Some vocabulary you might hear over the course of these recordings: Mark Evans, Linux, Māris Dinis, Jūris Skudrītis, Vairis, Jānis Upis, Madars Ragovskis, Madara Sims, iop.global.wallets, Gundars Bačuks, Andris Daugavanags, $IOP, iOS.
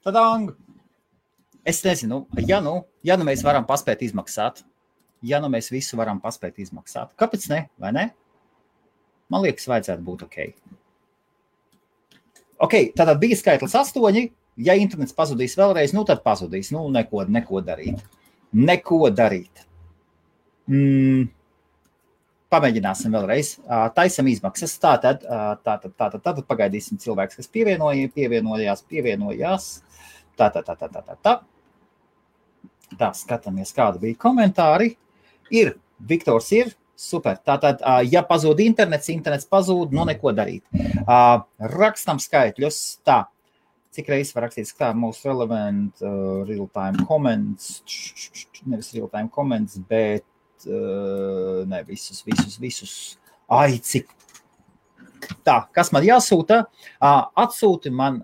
Tadang! Es nezinu, ja nu mēs varam paspēt izmaksāt, kāpēc ne, vai ne? Man liekas, vajadzētu būt ok. Ok, tātad bija skaitlis 8, ja internets pazudīs vēlreiz, nu tad pazudīs, nu neko darīt. Pamēģināsim vēlreiz, taisam izmaksas, tātad pagaidīsim cilvēks, kas pievienojās, tā, skatāmies, kāda bija komentāri, Viktors ir, super, tātad, ja pazūd internets pazūd, nu neko darīt, rakstam skaitļus, tā, cik reizes var rakstīt, kā mūsu relevant, real-time comments, nevis real-time comments, bet ne, visus. Ai, cik. Tā, kas man jāsūta? Atsūti man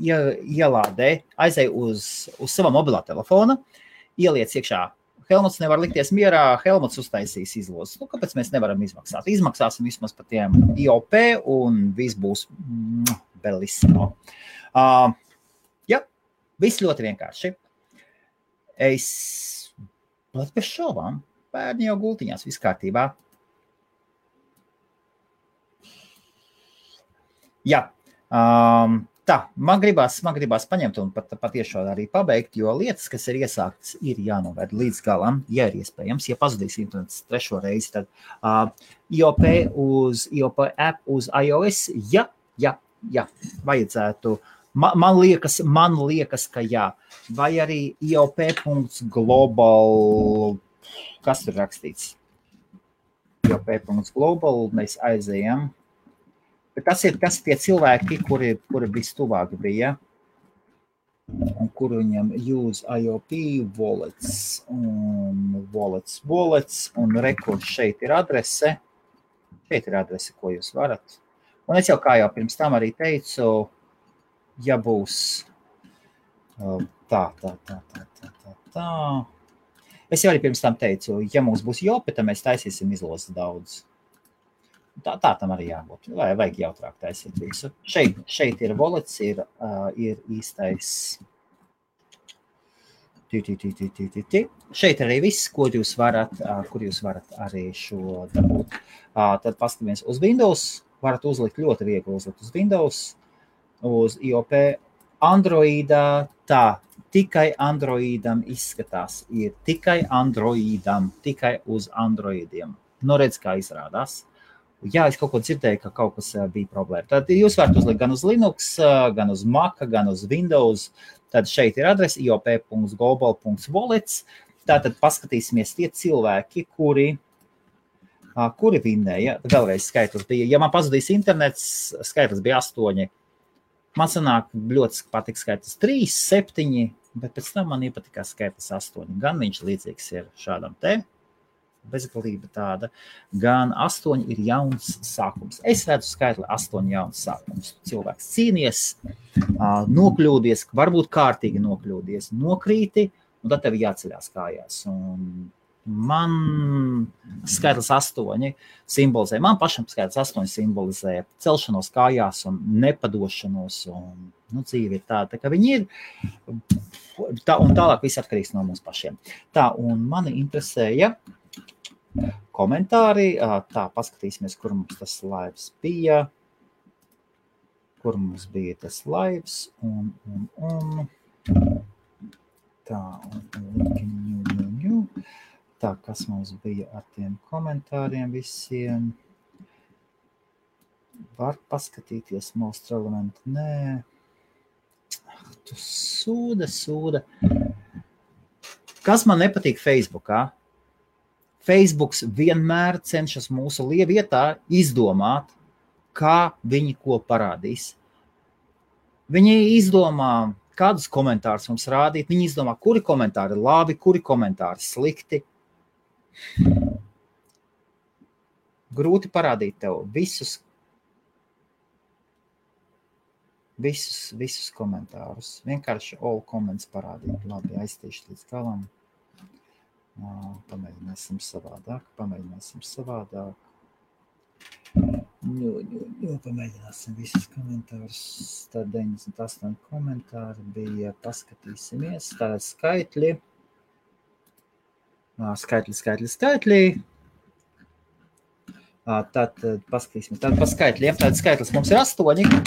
ielādē, aizēju uz sava mobilā telefona, ieliec iekšā. Helmuts nevar likties mierā, Helmuts uztaisīs izlozes. Nu, kāpēc mēs nevaram izmaksāt? Izmaksāsim vismaz par tiem IOP un viss būs belissimo. Jā, viss ļoti vienkārši. Bet bez šaubām, bērni jau gultiņās, viss kārtībā. Jā, tā, man gribās paņemt un patiešo arī pabeigt, jo lietas, kas ir iesāktas, ir jānoved līdz galam, ja ir iespējams. Ja pazudīs internets trešo reizi, tad IOP uz IOP app uz iOS, jā, vajadzētu. Man liekas, ka jā. Vai arī iop.global, kas tur rakstīts? iop.global, mēs aizējam. Kas ir tie cilvēki, kuri bija stuvāki bija? Un kur viņam use IOP, wallets, un rekord šeit ir adrese, ko jūs varat. Un es jau, kā jau pirms tam arī teicu, ja būs tā. Es jau arī pirms tam teicu, ja mums būs jopi, tad mēs taisīsim izlozes daudz. Tā tam arī jābūt. Vajag jautrāk taisīt visu. Šeit ir wallets, ir īstais. Šeit arī viss, kur jūs varat arī šo dabūt. Tad paskatāmies uz Windows. Varat uzlikt ļoti viegli uz Windows. Uz IOP Androidā, tā, tikai Androidam izskatās, ir tikai uz Androidiem. Nu, redz, kā izrādās. Jā, es kaut ko dzirdēju, ka kaut kas bija problēma. Tad jūs varat uzlikt gan uz Linux, gan uz Mac, gan uz Windows. Tad šeit ir adrese iop.global.wallets. Tātad paskatīsimies tie cilvēki, kuri vinnēja. Vēlreiz skaitlis bija, ja man pazudīs internets, skaitlis bija 8. Man sanāk ļoti patika skaitlis 3, 7, bet pēc tam man iepatikā skaitlis 8. Gan viņš līdzīgs ir šādam te, bezgalība tāda, gan 8 ir jauns sākums. Es redzu skaitli 8 jauns sākums. Cilvēks cīnies, nokļūdies, varbūt kārtīgi nokļūdies, nokrīti, un tad tev jāceļās kājās. Un man skaitlis 8 simbolizē, man pašam skaitlis 8 simbolizē celšanos kājās un nepadošanos, un dzīve ir tāda, ka viņi ir, un tālāk viss atkarīgs no mums pašiem. Tā, un mani interesēja komentāri, tā, paskatīsimies, kur mums bija tas laivs, un tā, kas mums bija ar tiem komentāriem visiem. Var paskatīties most relevant. Nē. Tu sūda. Kas man nepatīk Facebookā? Facebooks vienmēr cenšas mūsu lievietā izdomāt, kā viņi ko parādīs. Viņi izdomā, kādus komentārus mums rādīt. Viņi izdomā, kuri komentāri labi, kuri komentāri slikti. Grūti parādīt tev visus komentārus. Vienkārši all comments parādīt. Labi, aiztīšu līdz galam. Pamēģināsim savādāk. Pamēģināsim visus komentārus. Tā 98 komentāri bija, paskatīsimies. Tā skaitļi. Skaitļi. Tad paskatīsimies. Tad par skaitļiem. Tātad skaitlis mums ir 8.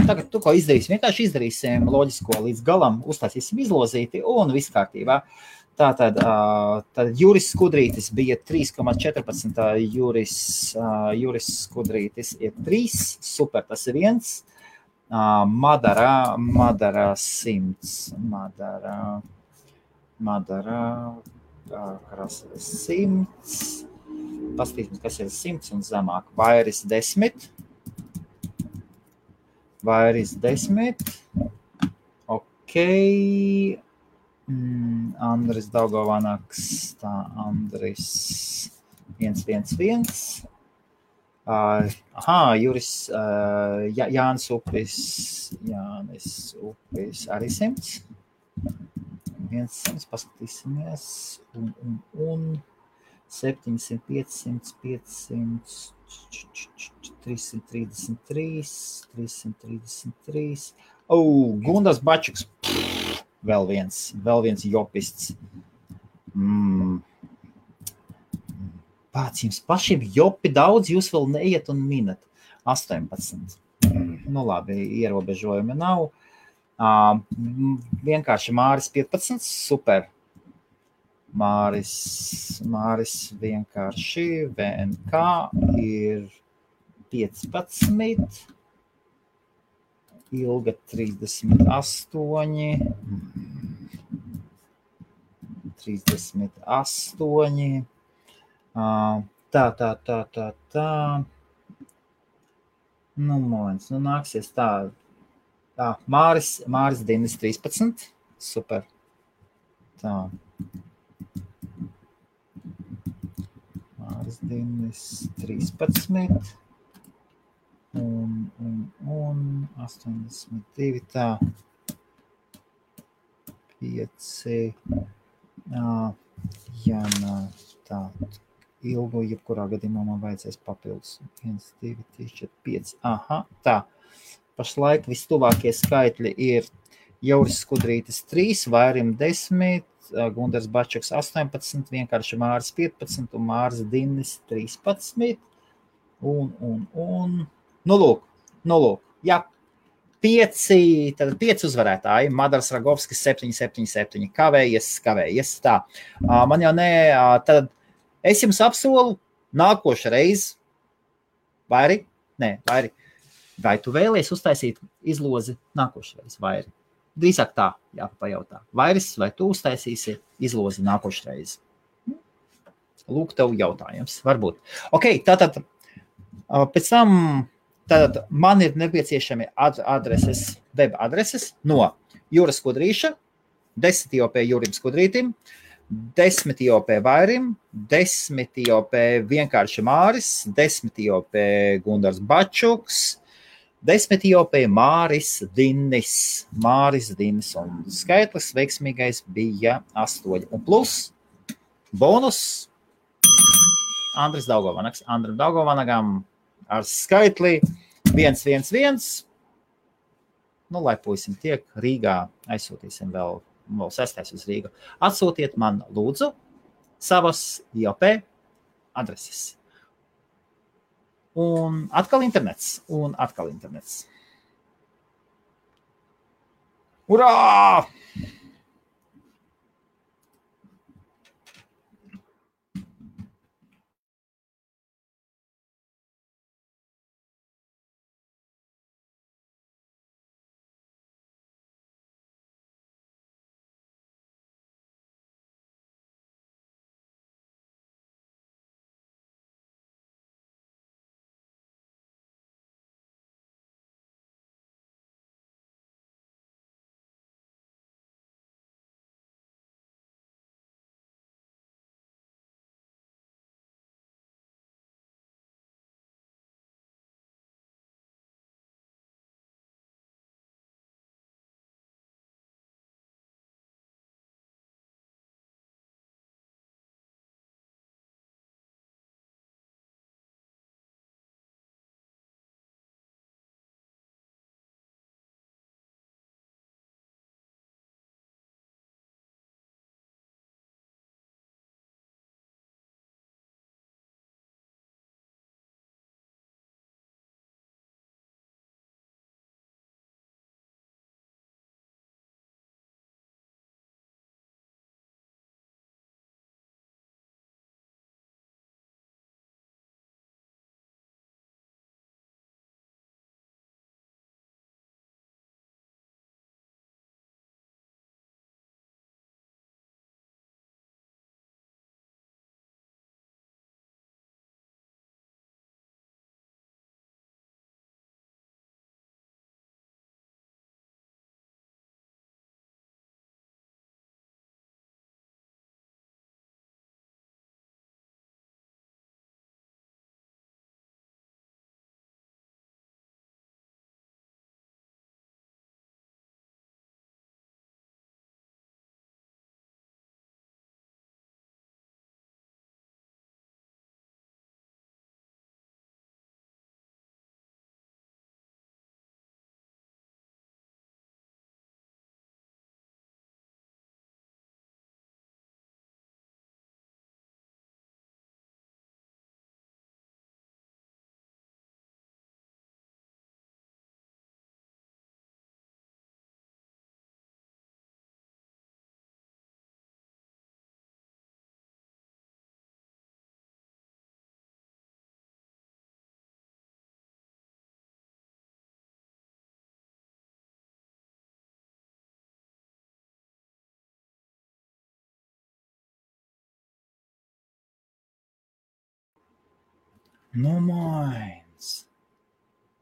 Tagad tu ko izdarīsim? Vienkārši izdarīsim loģisko līdz galam. Uztaisīsim izlozīti un viss kārtībā. Tātad Jūris Skudrītis bija 3,14, Jūris Skudrītis ir 3, super, tas ir 1, Madara Sims, Madara 100, paskatīsim, kas ir 100 un zemāk, Vairis 10, ok, Andris Daugavanags, tā Andris 111. Jūris, Jānis Upis arī 100. 100, paskatīsimies, un 700, 500, 500, 333. Gundars Bačuks. Vēl viens jopists. Pats jums pašiem jopi daudz, jūs vēl neiet un minat. 18. Nu labi, ierobežojumi nav. Vienkārši Māris 15, super. Māris vienkārši VNK ir 15. Ilga 38. Tā. Nu, nāksies tā. Māris Dinis 13. Super. Tā. Māris Dinis 13. Un 82, tā, 5, tā, ilgo, jebkurā gadījumā man vajadzēs papildus, 1, 2, 3, 4, 5, tā, pašlaik vistuvākie skaitļi ir Jūris Skudrītis 3, Vairim 10, Gundars Bačuks 18, vienkārši Māris 15 un Māris Dinis 13, un, Nu lūk, jā, 5 uzvarētāji, Madars Ragovskis 777, kavējies, tā. Man jau nē, tad es jums apsolu nākošreiz, Vairi, vai tu vēlies uztaisīt izlozi nākošreiz, Vairi? Drīzāk tā, jāpajautā. Vairis, vai tu uztaisīsi izlozi nākošreiz? Lūk, tev jautājums, varbūt. Ok, tātad, pēc tam... Tātad man ir nepieciešami adreses, web adreses no Jūras Skudrīša, 10 IOP Jūrim Skudrītim, 10 IOP Vairim, 10 IOP vienkārši Māris, 10 IOP Gundars Bačuks, 10 IOP Māris Dinis un skaitlis veiksmīgais bija 8 un plus bonus Andris Daugavanags, Andrim Daugavanagam ar skaitli 111. Nu, lai puisim tiek Rīgā, aizsūtīsim vēl 6. Uz Rīgu. Atsūtiet man, lūdzu, savas IOP adreses. Un atkal internets. Urā! Nu mains.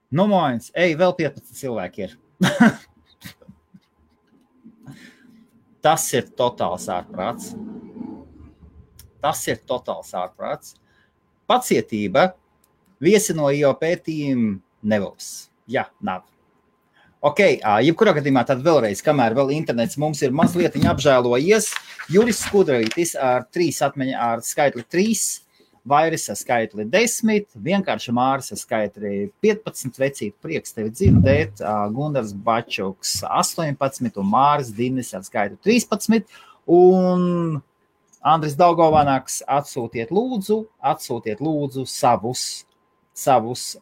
Nu mains. Ej, vēl 15 cilvēki ir. Tas ir totāls ārprāts. Tas ir totāls ārprāts. Pacietība viesi no IOP tīm nebūs. Jā, nav. Ok, jebkurā gadījumā tad vēlreiz, kamēr vēl internets mums ir mazlietiņi apžēlojies, Jūris Skudrītis ar skaitli 3, Vairis ar skaitli 10, vienkārši Māris ar skaitli 15, vecīt prieks tevi dzirdēt, Gundars Bačuks 18 un Māris Dinis ar skaitli 13 un Andris Daugavanags atsūtiet lūdzu savus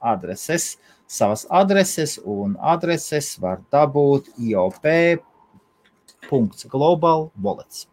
adreses. Savas adreses un adreses var dabūt iop.global.wallets.